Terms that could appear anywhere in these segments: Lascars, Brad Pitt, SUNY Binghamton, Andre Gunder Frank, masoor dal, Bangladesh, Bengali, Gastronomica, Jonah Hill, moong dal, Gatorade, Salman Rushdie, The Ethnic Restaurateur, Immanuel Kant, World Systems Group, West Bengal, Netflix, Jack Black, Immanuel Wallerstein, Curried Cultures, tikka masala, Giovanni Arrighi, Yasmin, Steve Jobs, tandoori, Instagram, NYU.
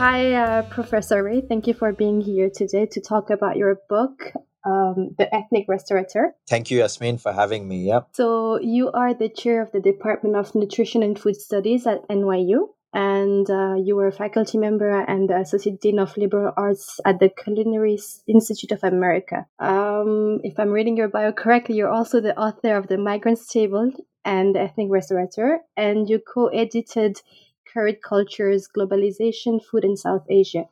Hi, Professor Ray. Thank you for being here today to talk about your book, The Ethnic Restaurateur. Thank you, Yasmin, for having me. Yep. So you are the chair of the Department of Nutrition and Food Studies at NYU, and you were a faculty member and the Associate Dean of Liberal Arts at the Culinary Institute of America. If I'm reading your bio correctly, you're also the author of The Migrant's Table and The Ethnic Restaurateur, and you co-edited Curried Cultures, Globalization, Food in South Asia.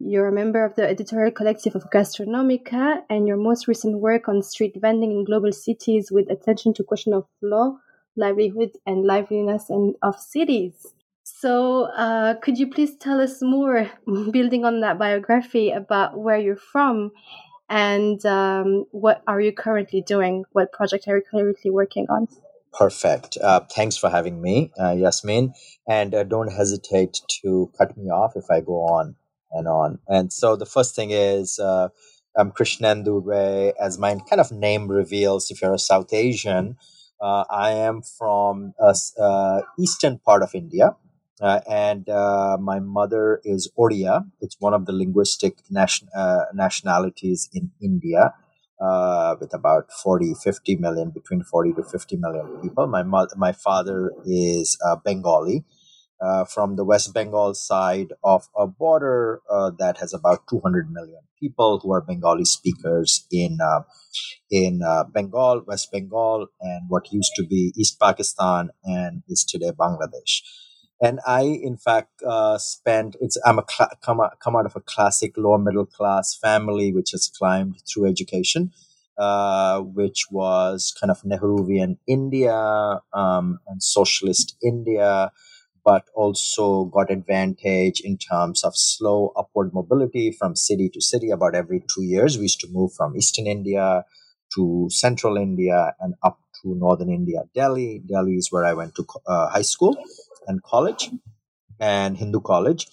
You're a member of the editorial collective of Gastronomica, and your most recent work on street vending in global cities with attention to question of law, livelihood, and liveliness of cities. So could you please tell us more, building on that biography, about where you're from and what are you currently doing? What project are you currently working on? Perfect. Thanks for having me, Yasmin. And don't hesitate to cut me off if I go on and on. And so the first thing is I'm Krishnendu Ray. As my kind of name reveals, if you're a South Asian, I am from eastern part of India. And my mother is Odia. It's one of the linguistic nationalities in India. With about 40 to 50 million people. My father is Bengali from the West Bengal side of a border that has about 200 million people who are Bengali speakers in Bengal, West Bengal, and what used to be East Pakistan and is today Bangladesh. And I, in fact, come out of a classic lower middle class family, which has climbed through education, which was kind of Nehruvian India and socialist India, but also got advantage in terms of slow upward mobility from city to city. About every 2 years, we used to move from Eastern India to Central India and up to Northern India, Delhi. Delhi is where I went to high school and college, and Hindu college.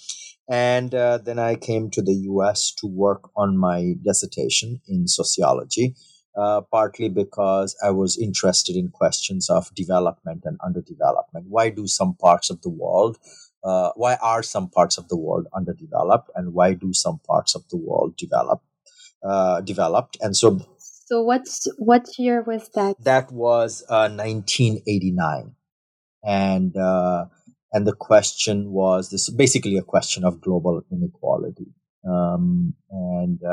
And then I came to the US to work on my dissertation in sociology, partly because I was interested in questions of development and underdevelopment. Why are some parts of the world underdeveloped, and why do some parts of the world developed? And so what year was that? That was 1989. And the question was, this is basically a question of global inequality. When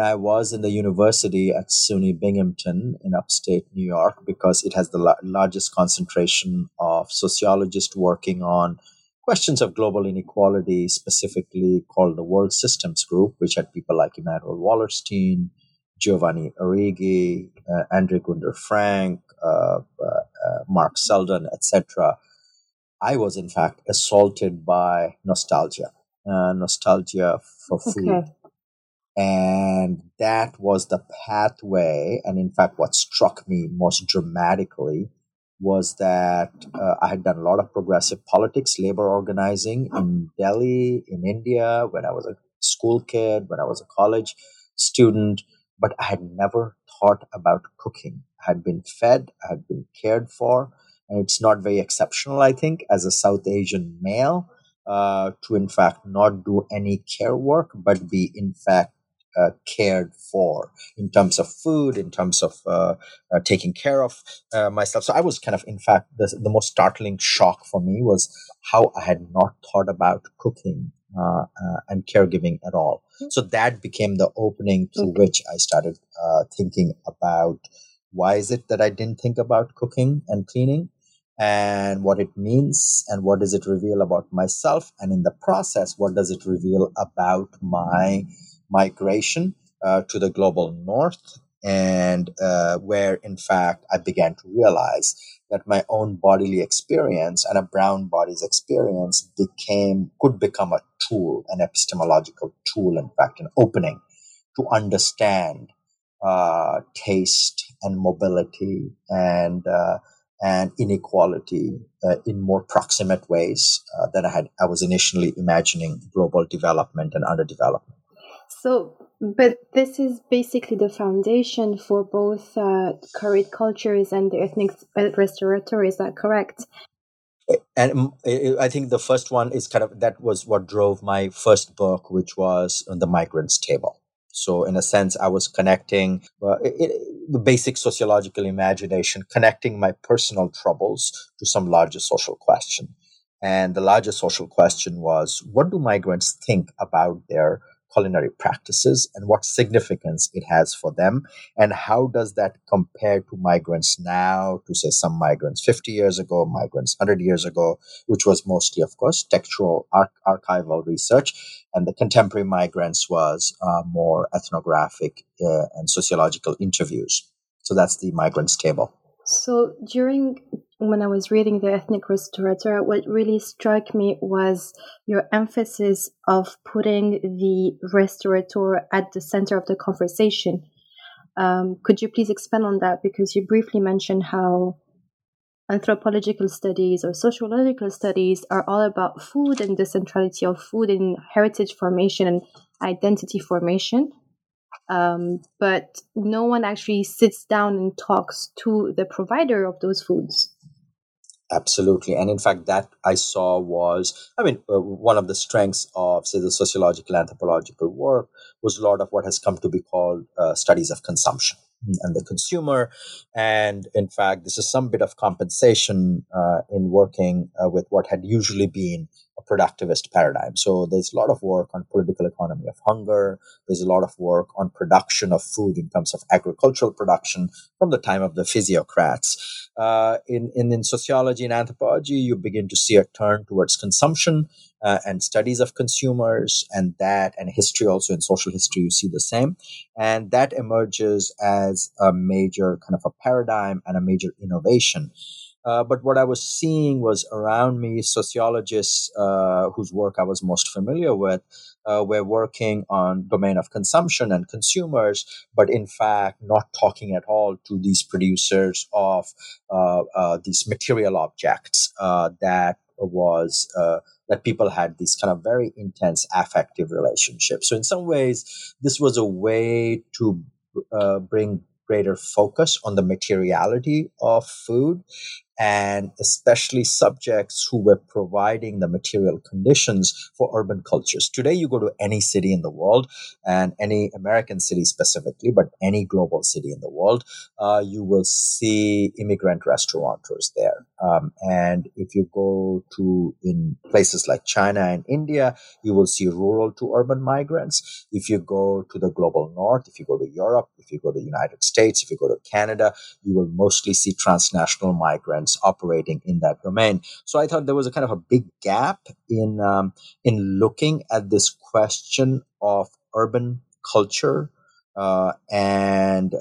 I was in the university at SUNY Binghamton in upstate New York, because it has the largest concentration of sociologists working on questions of global inequality, specifically called the World Systems Group, which had people like Immanuel Wallerstein, Giovanni Arrighi, Andre Gunder Frank, Mark Selden, etc. I was, in fact, assaulted by nostalgia for food. Okay. And that was the pathway. And in fact, what struck me most dramatically was that I had done a lot of progressive politics, labor organizing in Delhi, in India, when I was a school kid, when I was a college student, but I had never thought about cooking. I had been fed, I had been cared for, and it's not very exceptional, I think, as a South Asian male to, in fact, not do any care work, but be, in fact, cared for in terms of food, in terms of taking care of myself. So I was kind of, in fact, the most startling shock for me was how I had not thought about cooking and caregiving at all. So that became the opening through which I started thinking about why is it that I didn't think about cooking and cleaning, and what it means, and what does it reveal about myself, and in the process, what does it reveal about my migration to the global north, and where, in fact, I began to realize that my own bodily experience and a brown body's experience could become a tool, an epistemological tool, in fact, an opening to understand taste and mobility and inequality in more proximate ways than I was initially imagining global development and underdevelopment. So, but this is basically the foundation for both Curried Cultures and The Ethnic Restaurateur, is that correct? And I think the first one is kind of, that was what drove my first book, which was The Migrant's Table. So in a sense, I was connecting the basic sociological imagination, connecting my personal troubles to some larger social question. And the larger social question was, what do migrants think about their culinary practices and what significance it has for them? And how does that compare to migrants now, to say some migrants 50 years ago, migrants 100 years ago, which was mostly, of course, textual archival research. And the contemporary migrants was more ethnographic and sociological interviews. So that's The Migrant's Table. So when I was reading The Ethnic Restaurateur, what really struck me was your emphasis of putting the restaurateur at the center of the conversation. Could you please expand on that? Because you briefly mentioned how anthropological studies or sociological studies are all about food and the centrality of food in heritage formation and identity formation. But no one actually sits down and talks to the provider of those foods. Absolutely. And in fact, that I saw was, one of the strengths of, say, the sociological anthropological work was a lot of what has come to be called studies of consumption and the consumer. And in fact, this is some bit of compensation in working with what had usually been a productivist paradigm. So there's a lot of work on political economy of hunger. There's a lot of work on production of food in terms of agricultural production from the time of the physiocrats. In sociology and anthropology, you begin to see a turn towards consumption and studies of consumers, and history also. In social history, you see the same. And that emerges as a major kind of a paradigm and a major innovation. But what I was seeing was around me, sociologists whose work I was most familiar with were working on domain of consumption and consumers, but in fact not talking at all to these producers of these material objects that people had these kind of very intense affective relationships. So in some ways, this was a way to bring greater focus on the materiality of food, and especially subjects who were providing the material conditions for urban cultures. Today, you go to any city in the world, and any American city specifically, but any global city in the world, you will see immigrant restaurateurs there. And if you go to in places like China and India, you will see rural to urban migrants. If you go to the global north, if you go to Europe, if you go to the United States, if you go to Canada, you will mostly see transnational migrants operating in that domain. So I thought there was a kind of a big gap in looking at this question of urban culture and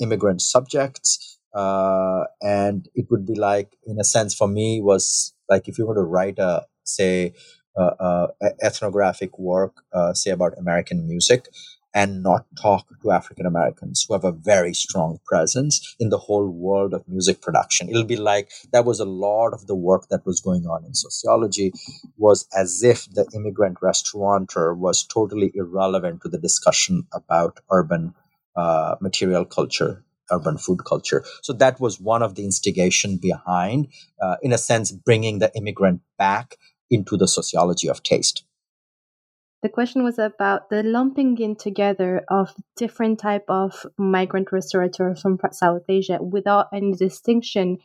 immigrant subjects. And it would be like, in a sense, for me, was like if you were to write a ethnographic work, say about American music, and not talk to African Americans who have a very strong presence in the whole world of music production. It'll be like that was a lot of the work that was going on in sociology, was as if the immigrant restaurateur was totally irrelevant to the discussion about urban material culture, urban food culture. So that was one of the instigation behind, in a sense, bringing the immigrant back into the sociology of taste. The question was about the lumping in together of different type of migrant restaurateur from South Asia without any distinction,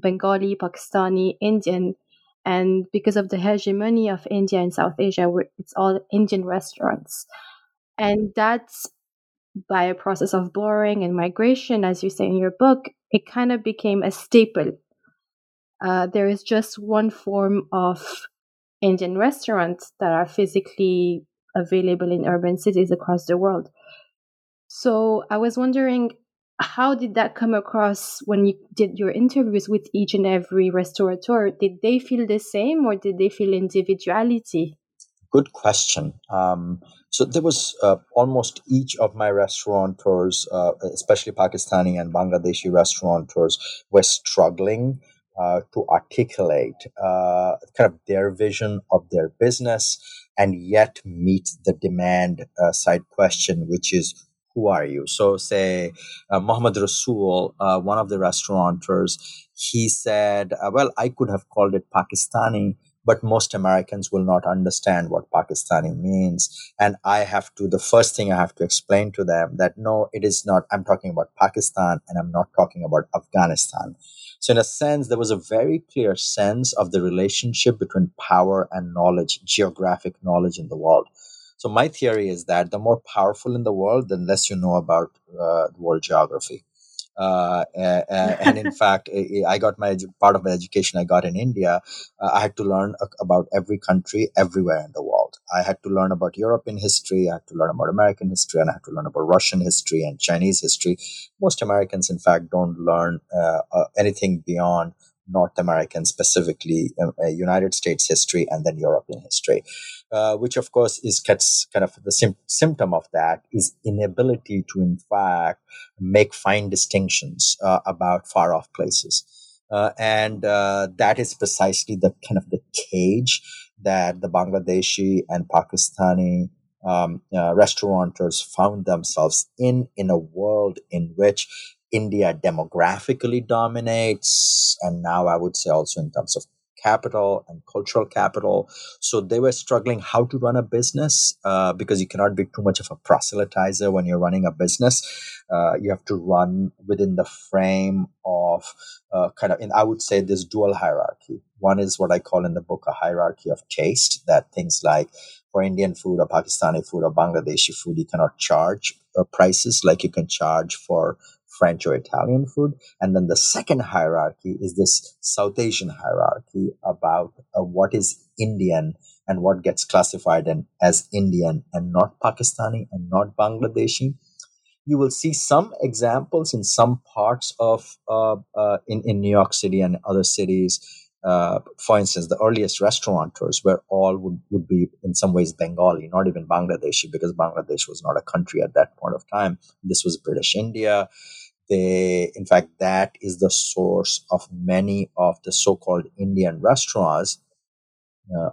Bengali, Pakistani, Indian, and because of the hegemony of India in South Asia, where it's all Indian restaurants. And that's by a process of borrowing and migration, as you say in your book, it kind of became a staple. There is just one form of Indian restaurants that are physically available in urban cities across the world. So I was wondering, how did that come across when you did your interviews with each and every restaurateur? Did they feel the same, or did they feel individuality? Good question. So there was almost each of my restaurateurs, especially Pakistani and Bangladeshi restaurateurs, were struggling to articulate kind of their vision of their business and yet meet the demand side question, which is, who are you? So say Mohammed Rasool, one of the restaurateurs, he said, well, I could have called it Pakistani, but most Americans will not understand what Pakistani means. And the first thing I have to explain to them that, no, it is not. I'm talking about Pakistan and I'm not talking about Afghanistan. So in a sense, there was a very clear sense of the relationship between power and knowledge, geographic knowledge in the world. So my theory is that the more powerful in the world, the less you know about world geography. And in fact, I got part of my education I got in India. I had to learn about every country everywhere in the world. I had to learn about European history. I had to learn about American history, and I had to learn about Russian history and Chinese history. Most Americans, in fact, don't learn anything beyond North American, specifically United States history, and then European history, which of course gets kind of the symptom of that is inability to, in fact, make fine distinctions about far off places. And that is precisely the kind of the cage that the Bangladeshi and Pakistani restaurateurs found themselves in a world in which India demographically dominates, and now I would say also in terms of capital and cultural capital. So they were struggling how to run a business because you cannot be too much of a proselytizer when you're running a business. You have to run within the frame of and I would say this dual hierarchy. One is what I call in the book a hierarchy of taste, that things like for Indian food or Pakistani food or Bangladeshi food, you cannot charge prices like you can charge for French or Italian food. And then the second hierarchy is this South Asian hierarchy about what is Indian and what gets classified as Indian and not Pakistani and not Bangladeshi. You will see some examples in some parts of in New York City and other cities. For instance, the earliest restaurateurs were all would be in some ways Bengali, not even Bangladeshi, because Bangladesh was not a country at that point of time. This was British India. In fact, that is the source of many of the so-called Indian restaurants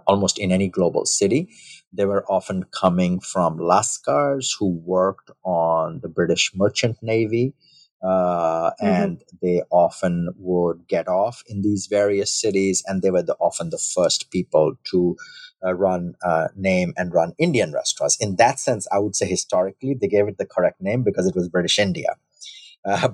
almost in any global city. They were often coming from Lascars who worked on the British Merchant Navy. And they often would get off in these various cities, and they were often the first people to run Indian restaurants. In that sense, I would say historically, they gave it the correct name because it was British India.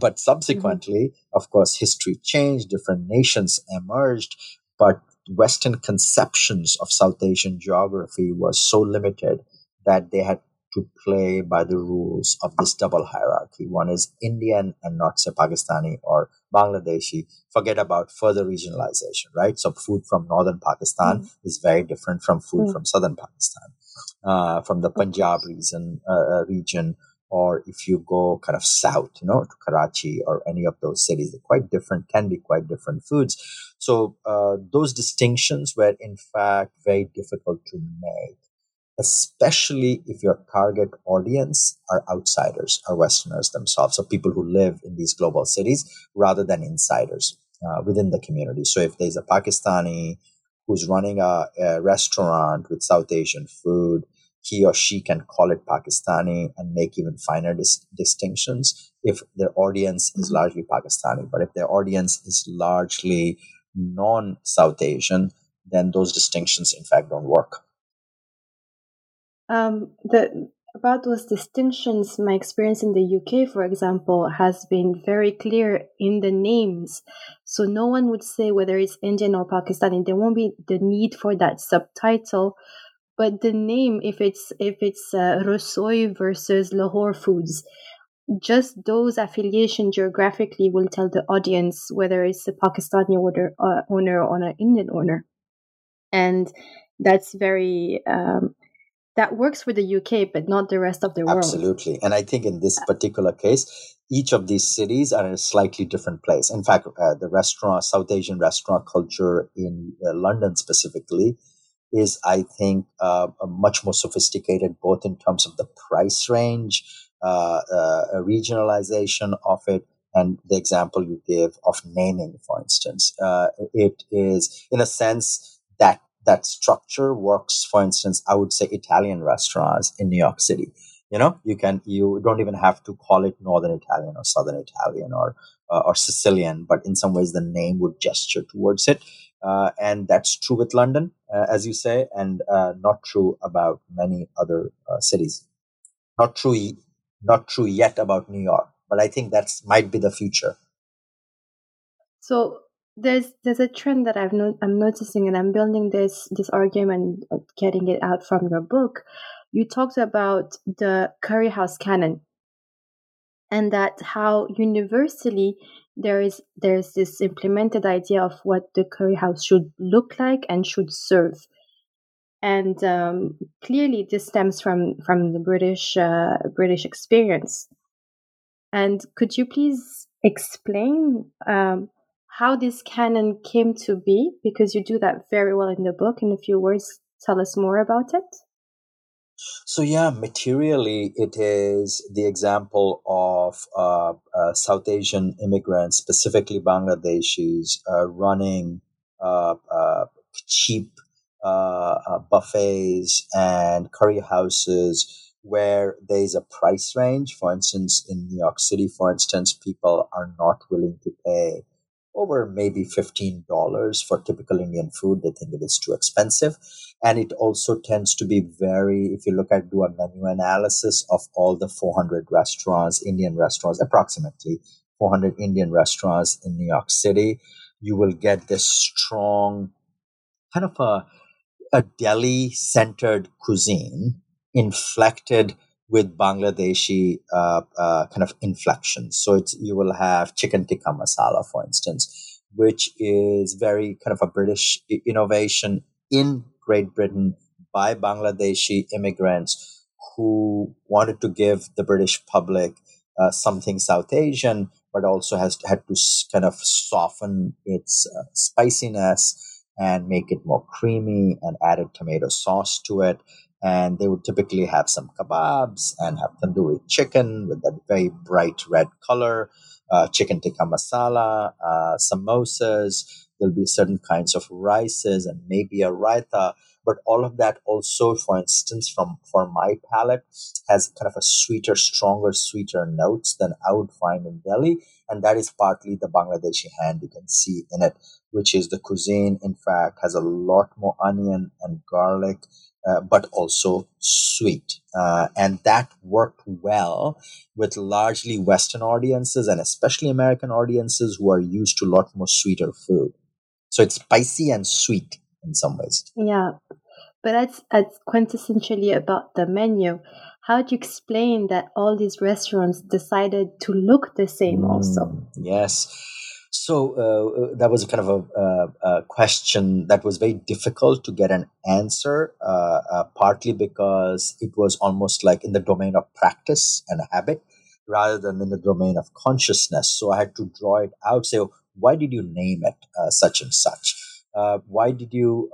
But subsequently, of course, history changed, different nations emerged, but Western conceptions of South Asian geography were so limited that they had to play by the rules of this double hierarchy. One is Indian and not, say, Pakistani or Bangladeshi. Forget about further regionalization, right? So food from northern Pakistan is very different from food from southern Pakistan, from the Punjab region, or if you go kind of south, to Karachi or any of those cities, they're quite different, can be quite different foods. So those distinctions were, in fact, very difficult to make, especially if your target audience are outsiders, are Westerners themselves, so people who live in these global cities rather than insiders within the community. So if there's a Pakistani who's running a restaurant with South Asian food, he or she can call it Pakistani and make even finer distinctions if their audience is largely Pakistani. But if their audience is largely non-South Asian, then those distinctions, in fact, don't work. About those distinctions, my experience in the UK, for example, has been very clear in the names. So no one would say whether it's Indian or Pakistani. There won't be the need for that subtitle. But the name, if it's Rasoi versus Lahore Foods, just those affiliation geographically will tell the audience whether it's a Pakistani owner or an Indian owner. And that's very... that works for the UK, but not the rest of the world. Absolutely. And I think in this particular case, each of these cities are in a slightly different place. In fact, the restaurant, South Asian restaurant culture in London specifically is, I think, much more sophisticated, both in terms of the price range, regionalization of it, and the example you gave of naming, for instance. It is, in a sense, that structure works, for instance, I would say Italian restaurants in New York City. You know, you don't even have to call it Northern Italian or Southern Italian or Sicilian, but in some ways the name would gesture towards it. And that's true with London, as you say, and not true about many other cities. Not true yet about New York, but I think that's might be the future. So there's a trend that I'm noticing, and I'm building this argument, getting it out from your book. You talked about the curry house canon, and that how universally there's this implemented idea of what the curry house should look like and should serve. And clearly, this stems from the British experience. And could you please explain how this canon came to be, because you do that very well in the book. In a few words, tell us more about it. So yeah, materially, it is the example of South Asian immigrants, specifically Bangladeshis, running cheap buffets and curry houses where there is a price range. For instance, in New York City, for instance, people are not willing to pay over maybe $15 for typical Indian food. They think it is too expensive. And it also tends to be if you do a menu analysis of all the 400 restaurants, Indian restaurants, approximately 400 Indian restaurants in New York City, you will get this strong kind of a Delhi-centered cuisine inflected with Bangladeshi kind of inflections. So you will have chicken tikka masala, for instance, which is very kind of a British innovation in Great Britain by Bangladeshi immigrants who wanted to give the British public something South Asian, but also had to kind of soften its spiciness and make it more creamy and added tomato sauce to it. And they would typically have some kebabs and have tandoori chicken with that very bright red color, chicken tikka masala, samosas. There'll be certain kinds of rices and maybe a raita. But all of that also, for instance, for my palate, has kind of a stronger, sweeter notes than I would find in Delhi. And that is partly the Bangladeshi hand you can see in it, which is the cuisine, in fact, has a lot more onion and garlic, but also sweet. And that worked well with largely Western audiences and especially American audiences who are used to a lot more sweeter food. So it's spicy and sweet in some ways. Yeah, but that's quintessentially about the menu. How do you explain that all these restaurants decided to look the same also? Yes. So that was kind of a question that was very difficult to get an answer, partly because it was almost like in the domain of practice and habit rather than in the domain of consciousness. So I had to draw it out, say, why did you name it such and such? Why did you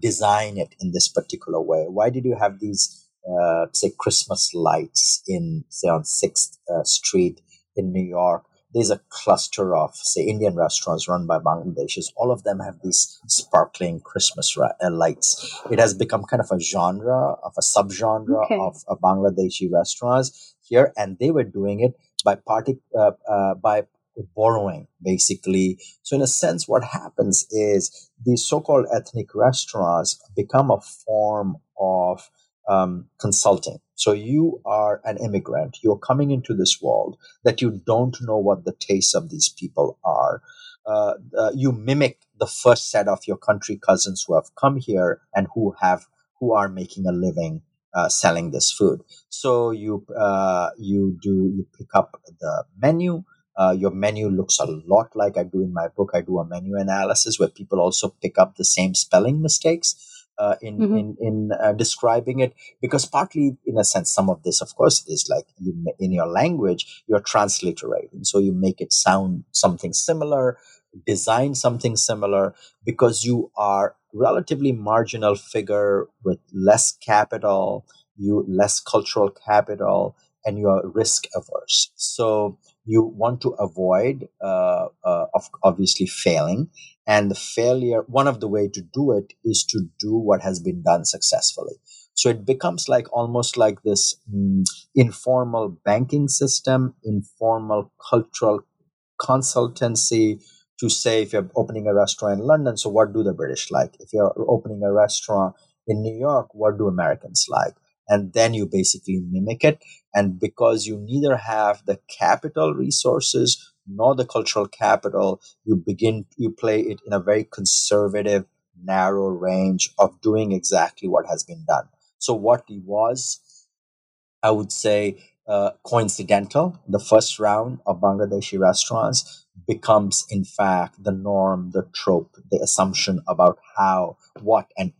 design it in this particular way? Why did you have these, say, Christmas lights on 6th Street in New York? There's a cluster of, say, Indian restaurants run by Bangladeshis. All of them have these sparkling Christmas lights. It has become kind of a genre, of a subgenre of Bangladeshi restaurants here, and they were doing it by borrowing, basically. So in a sense, what happens is these so-called ethnic restaurants become a form of consulting. So you are an immigrant. You're coming into this world that you don't know what the tastes of these people are. You mimic the first set of your country cousins who have come here and who are making a living selling this food. So you pick up the menu. Your menu looks a lot like I do in my book. I do a menu analysis where people also pick up the same spelling mistakes in describing it, because partly, in a sense, some of this, of course, is like in your language, you're transliterating. So you make it sound something similar, design something similar, because you are relatively marginal figure with less capital, less cultural capital, and you are risk averse. So you want to avoid obviously failing, and the failure, one of the way to do it is to do what has been done successfully. So it becomes like almost like this informal banking system, informal cultural consultancy, to say if you're opening a restaurant in London, so what do the British like? If you're opening a restaurant in New York, what do Americans like? And then you basically mimic it. And because you neither have the capital resources nor the cultural capital, you play it in a very conservative, narrow range of doing exactly what has been done. So what was, I would say, coincidental, the first round of Bangladeshi restaurants becomes, in fact, the norm, the trope, the assumption about how, what, and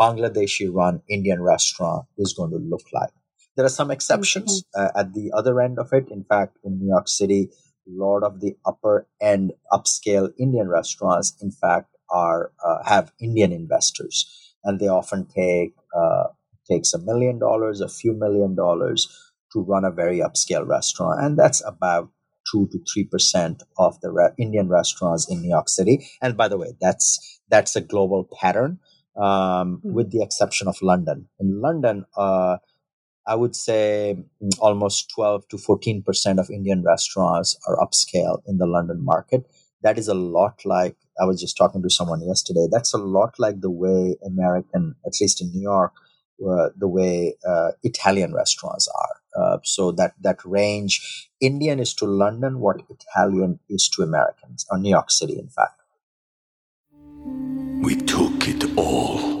Bangladeshi-run Indian restaurant is going to look like. There are some exceptions at the other end of it. In fact, in New York City, a lot of the upper end, upscale Indian restaurants, in fact, have Indian investors, and they often takes $1 million, a few $1 million to run a very upscale restaurant, and that's about 2 to 3% of the Indian restaurants in New York City. And by the way, that's a global pattern. With the exception of London. In London, I would say almost 12 to 14% of Indian restaurants are upscale in the London market. That is a lot like, I was just talking to someone yesterday, that's a lot like the way American, at least in New York, the way Italian restaurants are. So that range, Indian is to London what Italian is to Americans, or New York City, in fact. We took it all.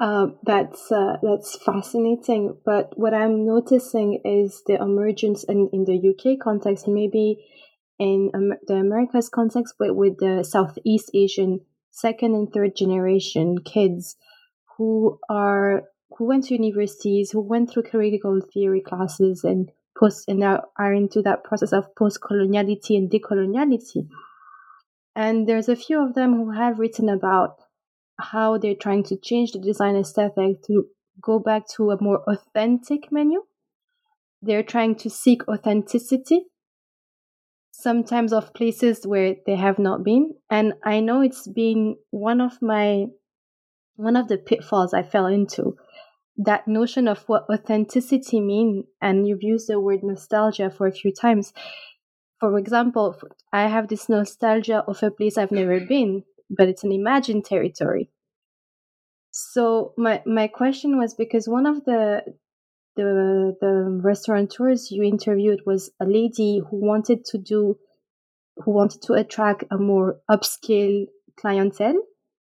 That's fascinating. But what I'm noticing is the emergence in the UK context, maybe in the Americas context, but with the Southeast Asian second and third generation kids who went to universities, who went through critical theory classes and now are into that process of post-coloniality and decoloniality. And there's a few of them who have written about how they're trying to change the design aesthetic to go back to a more authentic menu. They're trying to seek authenticity, sometimes of places where they have not been. And I know it's been one of the pitfalls I fell into, that notion of what authenticity means. And you've used the word nostalgia for a few times. For example, I have this nostalgia of a place I've never been, but it's an imagined territory. So my question was, because one of the restaurateurs you interviewed was a lady who wanted to attract a more upscale clientele,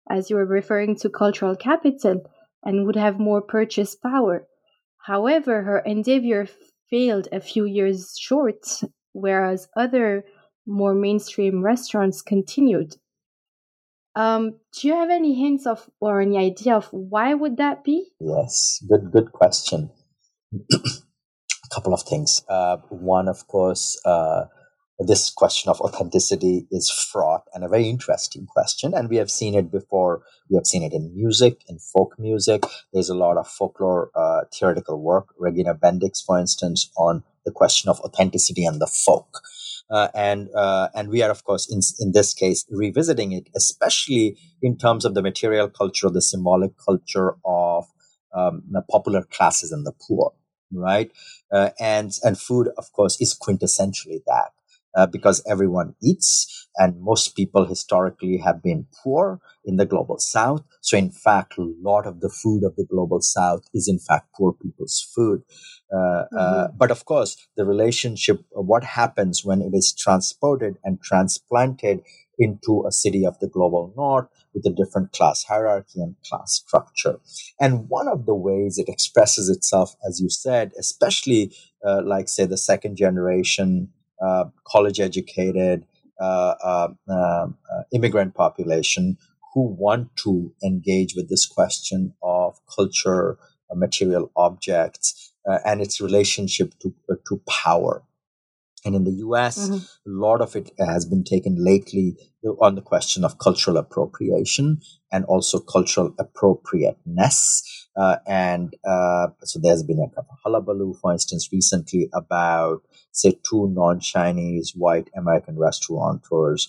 as you were referring to cultural capital, and would have more purchase power. However, her endeavor failed a few years short, whereas other more mainstream restaurants continued. Do you have any hints of or any idea of why would that be? Yes, good question. A couple of things. One, of course, this question of authenticity is fraught and a very interesting question. And we have seen it before. We have seen it in music, in folk music. There's a lot of folklore theoretical work, Regina Bendix, for instance, on the question of authenticity and the folk. And we are, of course, in this case, revisiting it, especially in terms of the material culture, the symbolic culture of the popular classes and the poor, right? And food, of course, is quintessentially that. Because everyone eats, and most people historically have been poor in the global south. So in fact, a lot of the food of the global south is in fact poor people's food. But of course, the relationship, what happens when it is transported and transplanted into a city of the global north with a different class hierarchy and class structure. And one of the ways it expresses itself, as you said, especially like, say, the second generation college-educated immigrant population who want to engage with this question of culture, material objects, and its relationship to power. And in the U.S., a lot of it has been taken lately on the question of cultural appropriation and also cultural appropriateness. So there's been a couple of hullabaloo, for instance, recently about, say, two non-Chinese white American restaurateurs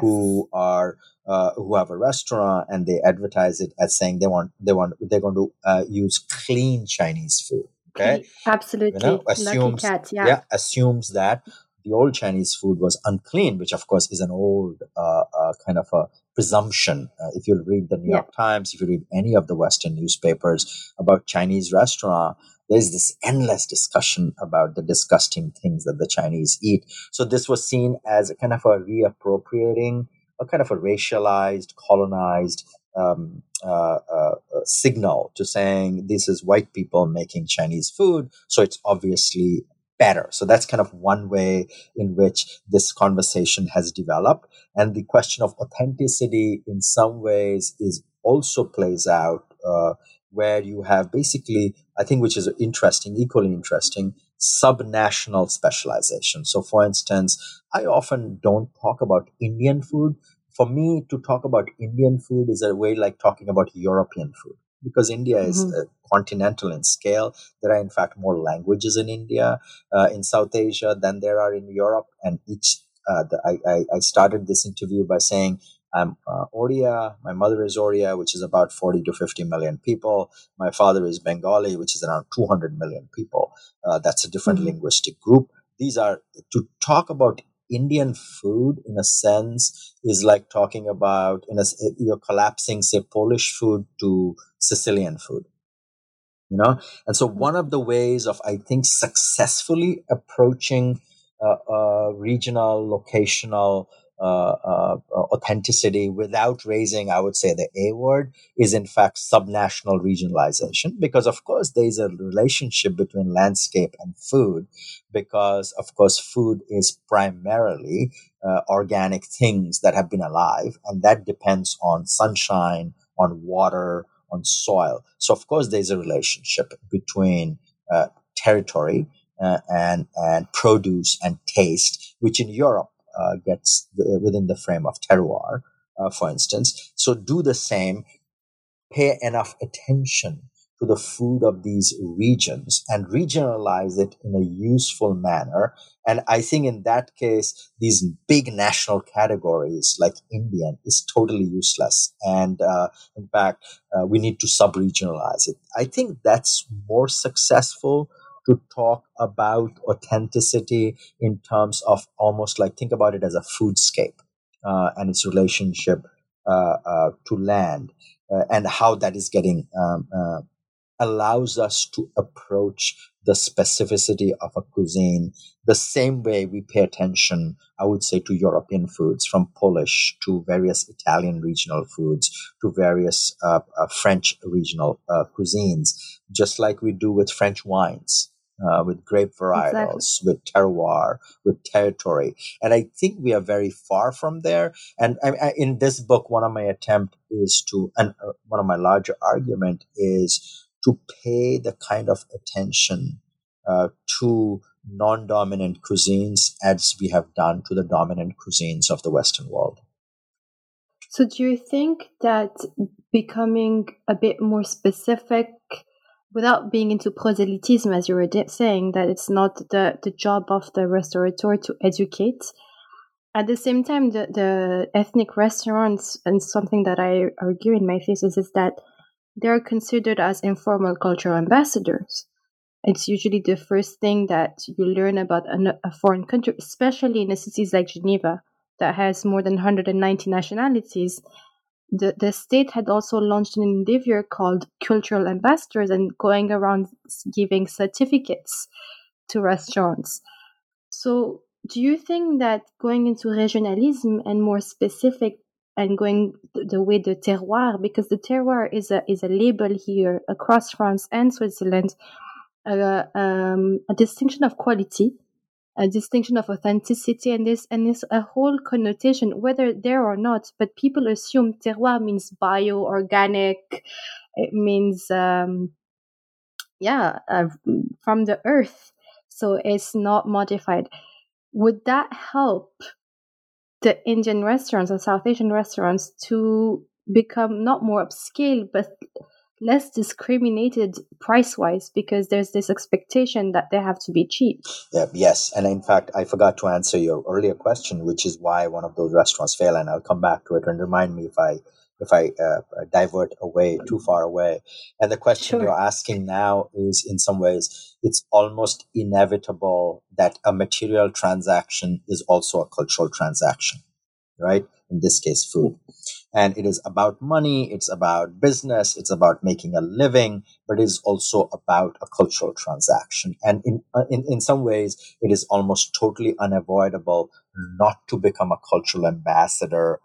who have a restaurant and they advertise it as saying they're going to use clean Chinese food. Okay. Absolutely. Assumes that the old Chinese food was unclean, which of course is an old kind of a presumption. If you read the New York Times, if you read any of the Western newspapers about Chinese restaurant, there's this endless discussion about the disgusting things that the Chinese eat. So this was seen as a kind of a reappropriating, a kind of a racialized, colonized signal to saying this is white people making Chinese food, so it's obviously better. So that's kind of one way in which this conversation has developed. And the question of authenticity in some ways is also plays out where you have basically, I think, which is interesting, equally interesting, subnational specialization. So for instance, I often don't talk about Indian food. For me, to talk about Indian food is a way like talking about European food, because India is continental in scale. There are, in fact, more languages in India, in South Asia, than there are in Europe. And each, I started this interview by saying, I'm Odia, my mother is Odia, which is about 40 to 50 million people. My father is Bengali, which is around 200 million people. That's a different linguistic group. These are, to talk about Indian food, in a sense, is like talking about, you're collapsing, say, Polish food to Sicilian food, you know? And so one of the ways of, I think, successfully approaching regional, locational authenticity without raising, I would say, the A word is, in fact, subnational regionalization, because, of course, there is a relationship between landscape and food, because, of course, food is primarily organic things that have been alive, and that depends on sunshine, on water, on soil. So, of course, there's a relationship between territory and produce and taste, which in Europe gets within the frame of terroir, for instance. So do the same, pay enough attention to the food of these regions and regionalize it in a useful manner. And I think in that case, these big national categories like Indian is totally useless. And in fact, we need to sub-regionalize it. I think that's more successful to talk about authenticity in terms of almost like, think about it as a foodscape and its relationship to land and how that is getting, allows us to approach the specificity of a cuisine the same way we pay attention, I would say, to European foods, from Polish to various Italian regional foods to various French regional cuisines, just like we do with French wines. With grape varietals, with terroir, with territory. And I think we are very far from there. And I, in this book, one of my attempt is to, and one of my larger argument is to pay the kind of attention to non-dominant cuisines as we have done to the dominant cuisines of the Western world. So do you think that becoming a bit more specific without being into proselytism, as you were saying, that it's not the job of the restaurateur to educate, at the same time, the ethnic restaurants, and something that I argue in my thesis, is that they're considered as informal cultural ambassadors. It's usually the first thing that you learn about a foreign country, especially in the cities like Geneva, that has more than 190 nationalities. The state had also launched an endeavor called cultural ambassadors and going around giving certificates to restaurants. So do you think that going into regionalism and more specific and going the way the terroir, because the terroir is a label here across France and Switzerland, a distinction of quality, a distinction of authenticity, and this a whole connotation, whether there or not, but people assume terroir means bio, organic, it means, from the earth, so it's not modified. Would that help the Indian restaurants or South Asian restaurants to become not more upscale, but less discriminated price-wise, because there's this expectation that they have to be cheap? Yeah, yes, and in fact, I forgot to answer your earlier question, which is why one of those restaurants fail, and I'll come back to it, and remind me if I divert away too far away. And the question you're asking now is, in some ways, it's almost inevitable that a material transaction is also a cultural transaction, right? In this case, food. And it is about money, it's about business, it's about making a living, but it is also about a cultural transaction. And in some ways, it is almost totally unavoidable not to become a cultural ambassador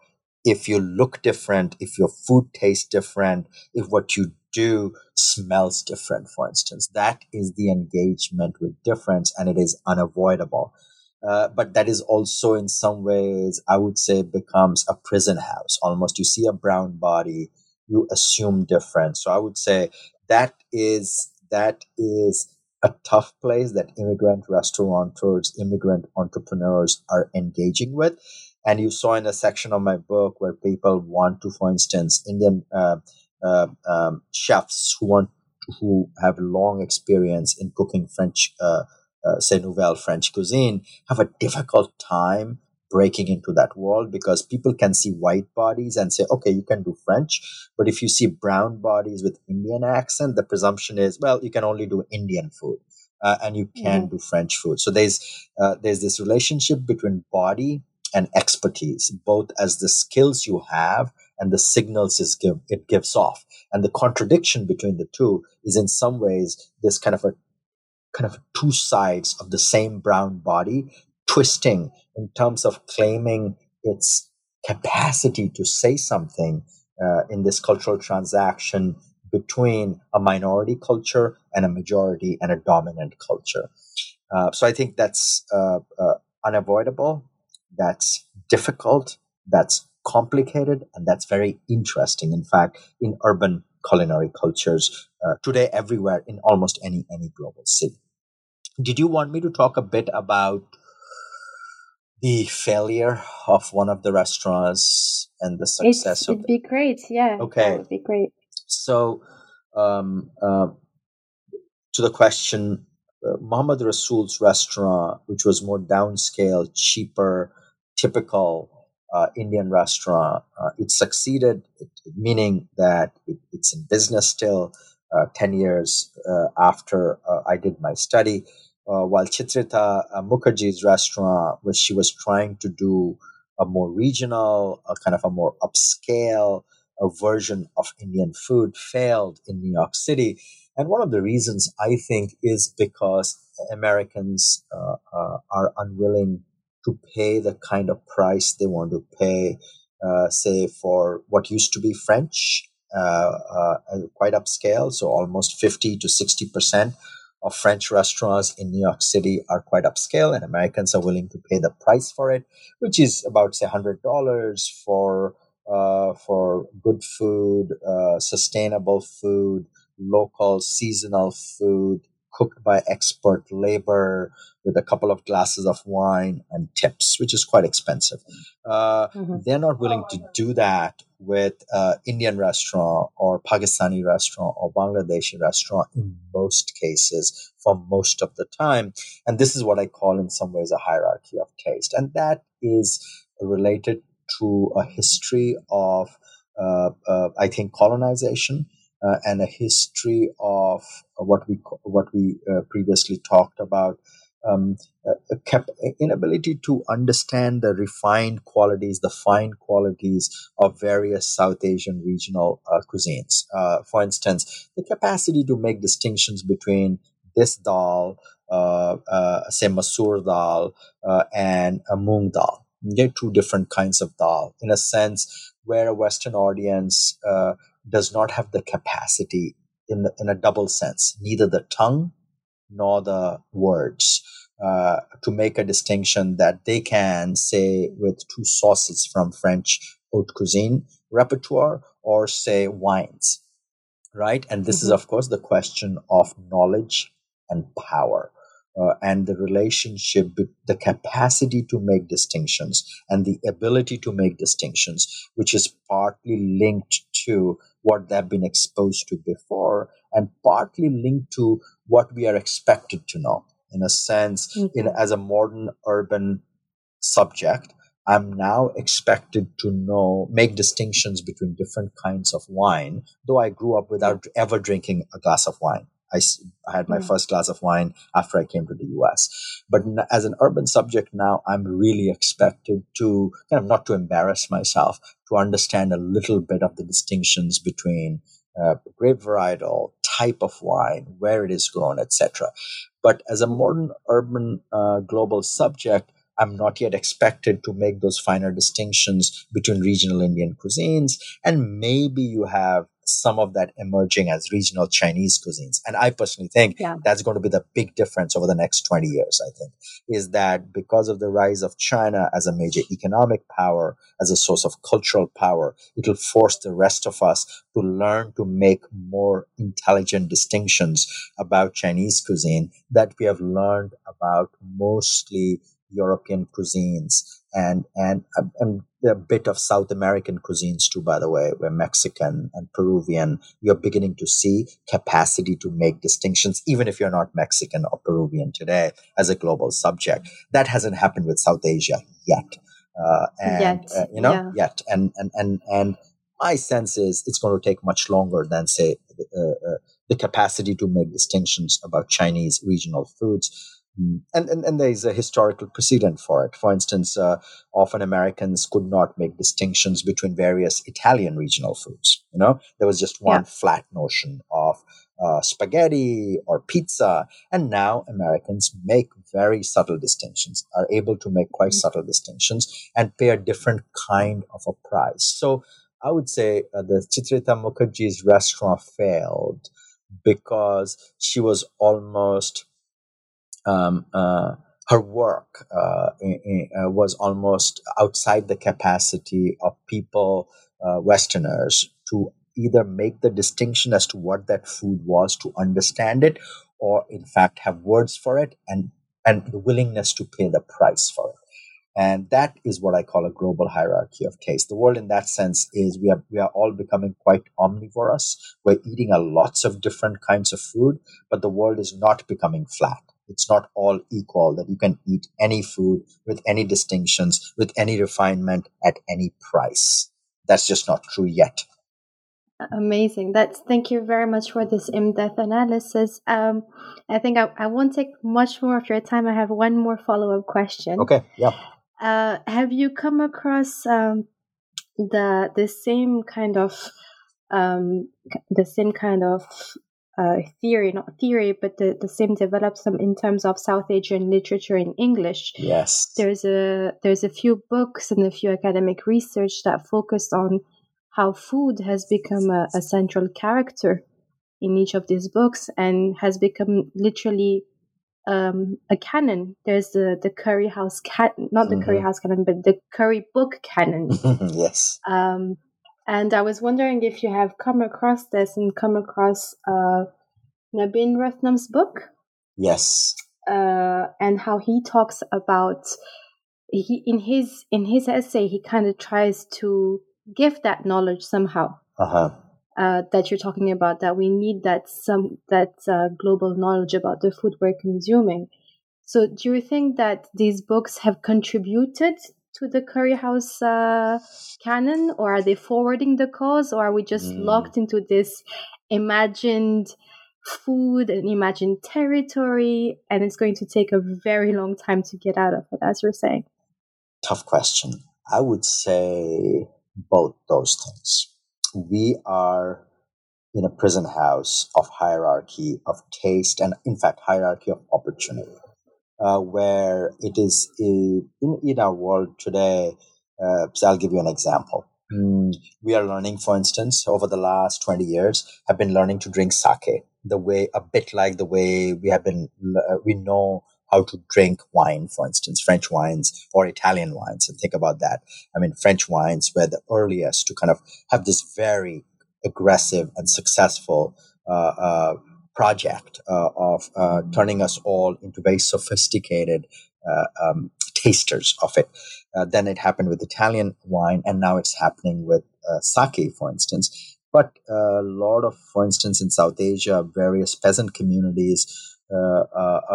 if you look different, if your food tastes different, if what you do smells different, for instance. That is the engagement with difference, and it is unavoidable. But that is also, in some ways, I would say, becomes a prison house. Almost, you see a brown body, you assume different. So I would say that is a tough place that immigrant restaurateurs, immigrant entrepreneurs are engaging with. And you saw in a section of my book where people want to, for instance, Indian chefs who have long experience in cooking French, say nouvelle French cuisine, have a difficult time breaking into that world, because people can see white bodies and say, okay, you can do French. But if you see brown bodies with Indian accent, the presumption is, well, you can only do Indian food and you can do French food. So there's this relationship between body and expertise, both as the skills you have and the signals it gives off. And the contradiction between the two is, in some ways, this kind of two sides of the same brown body twisting in terms of claiming its capacity to say something in this cultural transaction between a minority culture and a majority and a dominant culture. So I think that's unavoidable, that's difficult, that's complicated, and that's very interesting, in fact, in urban culinary cultures today everywhere in almost any global city. Did you want me to talk a bit about the failure of one of the restaurants and the success of it? It'd be great, yeah. Okay. That would be great. So, to the question, Mohammed Rasool's restaurant, which was more downscale, cheaper, typical Indian restaurant, it succeeded, meaning that it's in business still 10 years after I did my study, while Chitrita Mukherjee's restaurant, where she was trying to do a more regional, a kind of a more upscale version of Indian food, failed in New York City. And one of the reasons, I think, is because Americans are unwilling to pay the kind of price they want to pay, say, for what used to be French, quite upscale. So almost 50 to 60% of French restaurants in New York City are quite upscale, and Americans are willing to pay the price for it, which is about, say, $100 for good food, sustainable food, local, seasonal food, cooked by expert labor with a couple of glasses of wine and tips, which is quite expensive. They're not willing to do that with Indian restaurant or Pakistani restaurant or Bangladeshi restaurant in most cases for most of the time. And this is what I call in some ways a hierarchy of taste. And that is related to a history of, I think, colonization and a history of what we previously talked about, inability to understand the refined qualities, the fine qualities of various South Asian regional cuisines. For instance, the capacity to make distinctions between this dal, say masoor dal, and a moong dal. They're two different kinds of dal. In a sense, where a Western audience does not have the capacity in a double sense, neither the tongue nor the words, to make a distinction that they can say with two sauces from French haute cuisine repertoire or say wines, right? And this is, of course, the question of knowledge and power. And the relationship, the capacity to make distinctions and the ability to make distinctions, which is partly linked to what they've been exposed to before and partly linked to what we are expected to know. In a sense, as a modern urban subject, I'm now expected to know, make distinctions between different kinds of wine, though I grew up without ever drinking a glass of wine. I had my first glass of wine after I came to the US. But as an urban subject now, I'm really expected to, kind of not to embarrass myself, to understand a little bit of the distinctions between grape varietal, type of wine, where it is grown, etc. But as a modern urban global subject, I'm not yet expected to make those finer distinctions between regional Indian cuisines. And maybe you have some of that emerging as regional Chinese cuisines. And I personally think that's going to be the big difference over the next 20 years, I think, is that because of the rise of China as a major economic power, as a source of cultural power, it will force the rest of us to learn to make more intelligent distinctions about Chinese cuisine that we have learned about mostly European cuisines and a bit of South American cuisines too, by the way, where Mexican and Peruvian, you're beginning to see capacity to make distinctions, even if you're not Mexican or Peruvian today, as a global subject. That hasn't happened with South Asia yet. Yet. And my sense is it's going to take much longer than, say, the capacity to make distinctions about Chinese regional foods. And there's a historical precedent for it. For instance, often Americans could not make distinctions between various Italian regional foods. You know, there was just one flat notion of spaghetti or pizza. And now Americans make very subtle distinctions, are able to make quite subtle distinctions and pay a different kind of a price. So I would say the Chitrita Mukherjee's restaurant failed because she was almost... her work was almost outside the capacity of people, Westerners, to either make the distinction as to what that food was, to understand it, or in fact have words for it and the willingness to pay the price for it. And that is what I call a global hierarchy of taste. The world in that sense is we are all becoming quite omnivorous. We're eating lots of different kinds of food, but the world is not becoming flat. It's not all equal, that you can eat any food with any distinctions, with any refinement at any price. That's just not true yet. Amazing. Thank you very much for this in-depth analysis. I think I won't take much more of your time. I have one more follow-up question. Okay, yeah. Have you come across the same kind of theory, not theory, but the same development in terms of South Asian literature in English? Yes. There's a few books and a few academic research that focus on how food has become a central character in each of these books and has become literally a canon. There's the curry house canon, not the curry house canon, but the curry book canon. Yes. And I was wondering if you have come across this and come across Nabin Rathnam's book Yes. And how he talks about, in his essay, he kind of tries to give that knowledge somehow. Uh-huh. That you're talking about, that we need that global knowledge about the food we're consuming. So do you think that these books have contributed to the curry house canon, or are they forwarding the cause, or are we just locked into this imagined food and imagined territory, and it's going to take a very long time to get out of it, as you're saying? Tough question. I would say both those things. We are in a prison house of hierarchy of taste and, in fact, hierarchy of opportunity, where it is in our world today. So I'll give you an example. We are learning, for instance, over the last 20 years, have been learning to drink sake a bit like the way we have been. We know how to drink wine, for instance, French wines or Italian wines, and think about that. I mean, French wines were the earliest to kind of have this very aggressive and successful project of turning us all into very sophisticated tasters of it. Then it happened with Italian wine, and now it's happening with sake, for instance. But a lot of, for instance, in South Asia, various peasant communities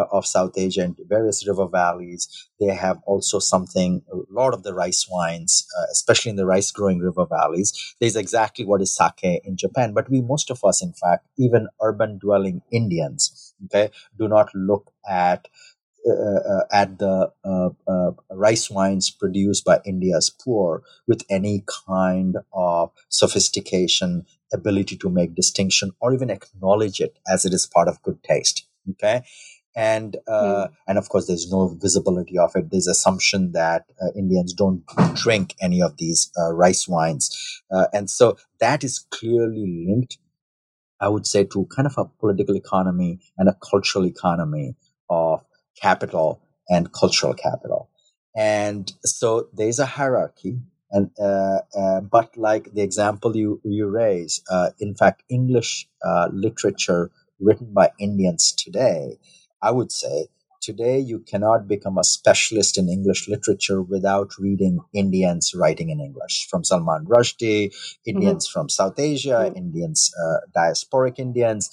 of South Asia and various river valleys, they have also something, a lot of the rice wines, especially in the rice growing river valleys, there's exactly what is sake in Japan. But we, most of us, in fact, even urban dwelling Indians, do not look at the rice wines produced by India's poor with any kind of sophistication, ability to make distinction, or even acknowledge it as it is part of good taste. And of course, there's no visibility of it. There's assumption that Indians don't drink any of these rice wines, and so that is clearly linked, I would say, to kind of a political economy and a cultural economy of capital and cultural capital. And so there's a hierarchy. And but like the example you raise, in fact, English literature written by Indians today, I would say today you cannot become a specialist in English literature without reading Indians writing in English, from Salman Rushdie, Indians from South Asia, Indians, diasporic Indians,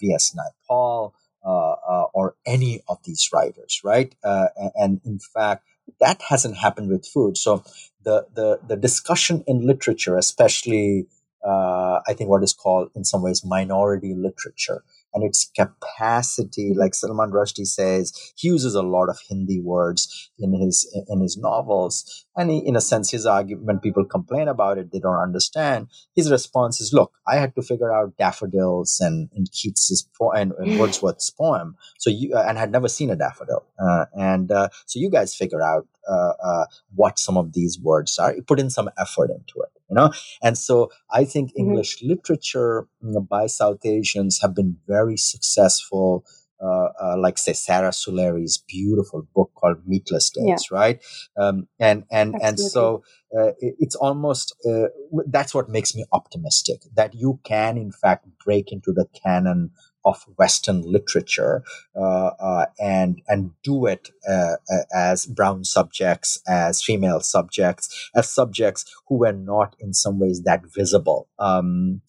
V.S. Naipaul, or any of these writers, right? And in fact, that hasn't happened with food. So the discussion in literature, especially I think what is called in some ways minority literature, and its capacity, like Salman Rushdie says, he uses a lot of Hindi words in his novels, and he, in a sense, his argument, people complain about it, they don't understand. His response is, look, I had to figure out daffodils and Keats's and Wordsworth's poem, so you and had never seen a daffodil, so you guys figure out what some of these words are. You put in some effort into it, you know. And so I think English literature by South Asians have been very successful, like say Sarah Suleri's beautiful book called Meatless Days, right? And so it's almost that's what makes me optimistic that you can in fact break into the canon of Western literature and do it as brown subjects, as female subjects, as subjects who were not in some ways that visible 20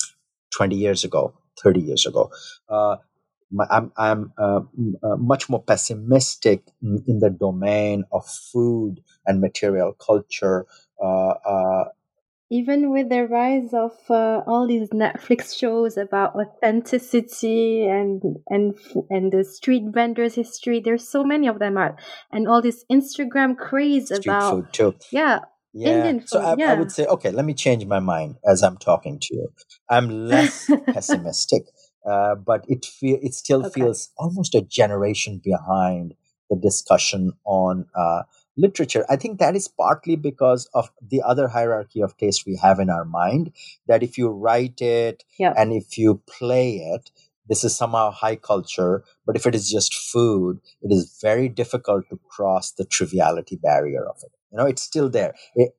years ago, 30 years ago. I'm much more pessimistic in the domain of food and material culture. Even with the rise of all these Netflix shows about authenticity and the street vendors' history, there's so many of them out, and all this Instagram craze street about food too. Indian food. So I would say, okay, let me change my mind as I'm talking to you. I'm less pessimistic, but it still feels almost a generation behind the discussion on literature. I think that is partly because of the other hierarchy of taste we have in our mind, that if you write it and if you play it, this is somehow high culture. But if it is just food, it is very difficult to cross the triviality barrier of it. You know, it's still there.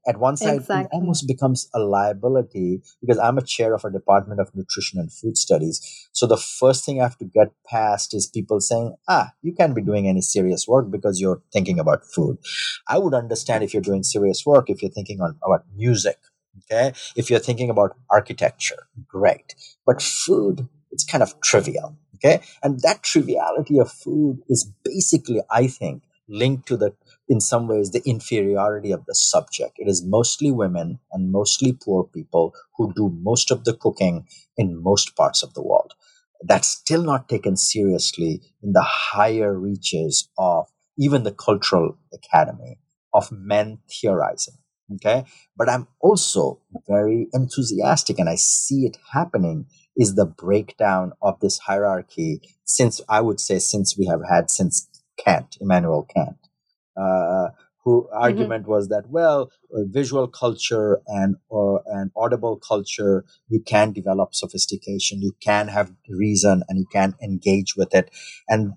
At one side, exactly. It almost becomes a liability because I'm a chair of a department of nutrition and food studies. So the first thing I have to get past is people saying, you can't be doing any serious work because you're thinking about food. I would understand if you're doing serious work, if you're thinking about music, okay? If you're thinking about architecture, great. But food, it's kind of trivial, okay? And that triviality of food is basically, I think, linked to in some ways, the inferiority of the subject. It is mostly women and mostly poor people who do most of the cooking in most parts of the world. That's still not taken seriously in the higher reaches of even the cultural academy of men theorizing. Okay. But I'm also very enthusiastic, and I see it happening, is the breakdown of this hierarchy since Kant, Immanuel Kant. Whose argument was that, visual culture and audible culture, you can develop sophistication, you can have reason, and you can engage with it. And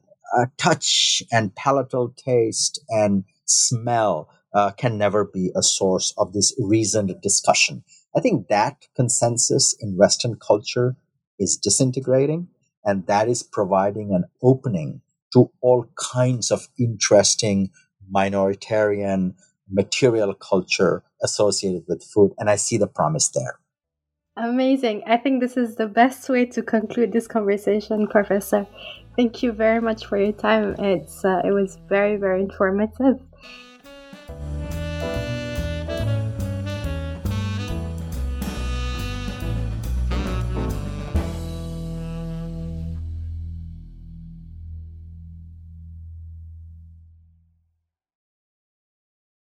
touch and palatal taste and smell can never be a source of this reasoned discussion. I think that consensus in Western culture is disintegrating, and that is providing an opening to all kinds of interesting minoritarian material culture associated with food. And I see the promise there. Amazing. I think this is the best way to conclude this conversation, Professor. Thank you very much for your time. It was very, very informative.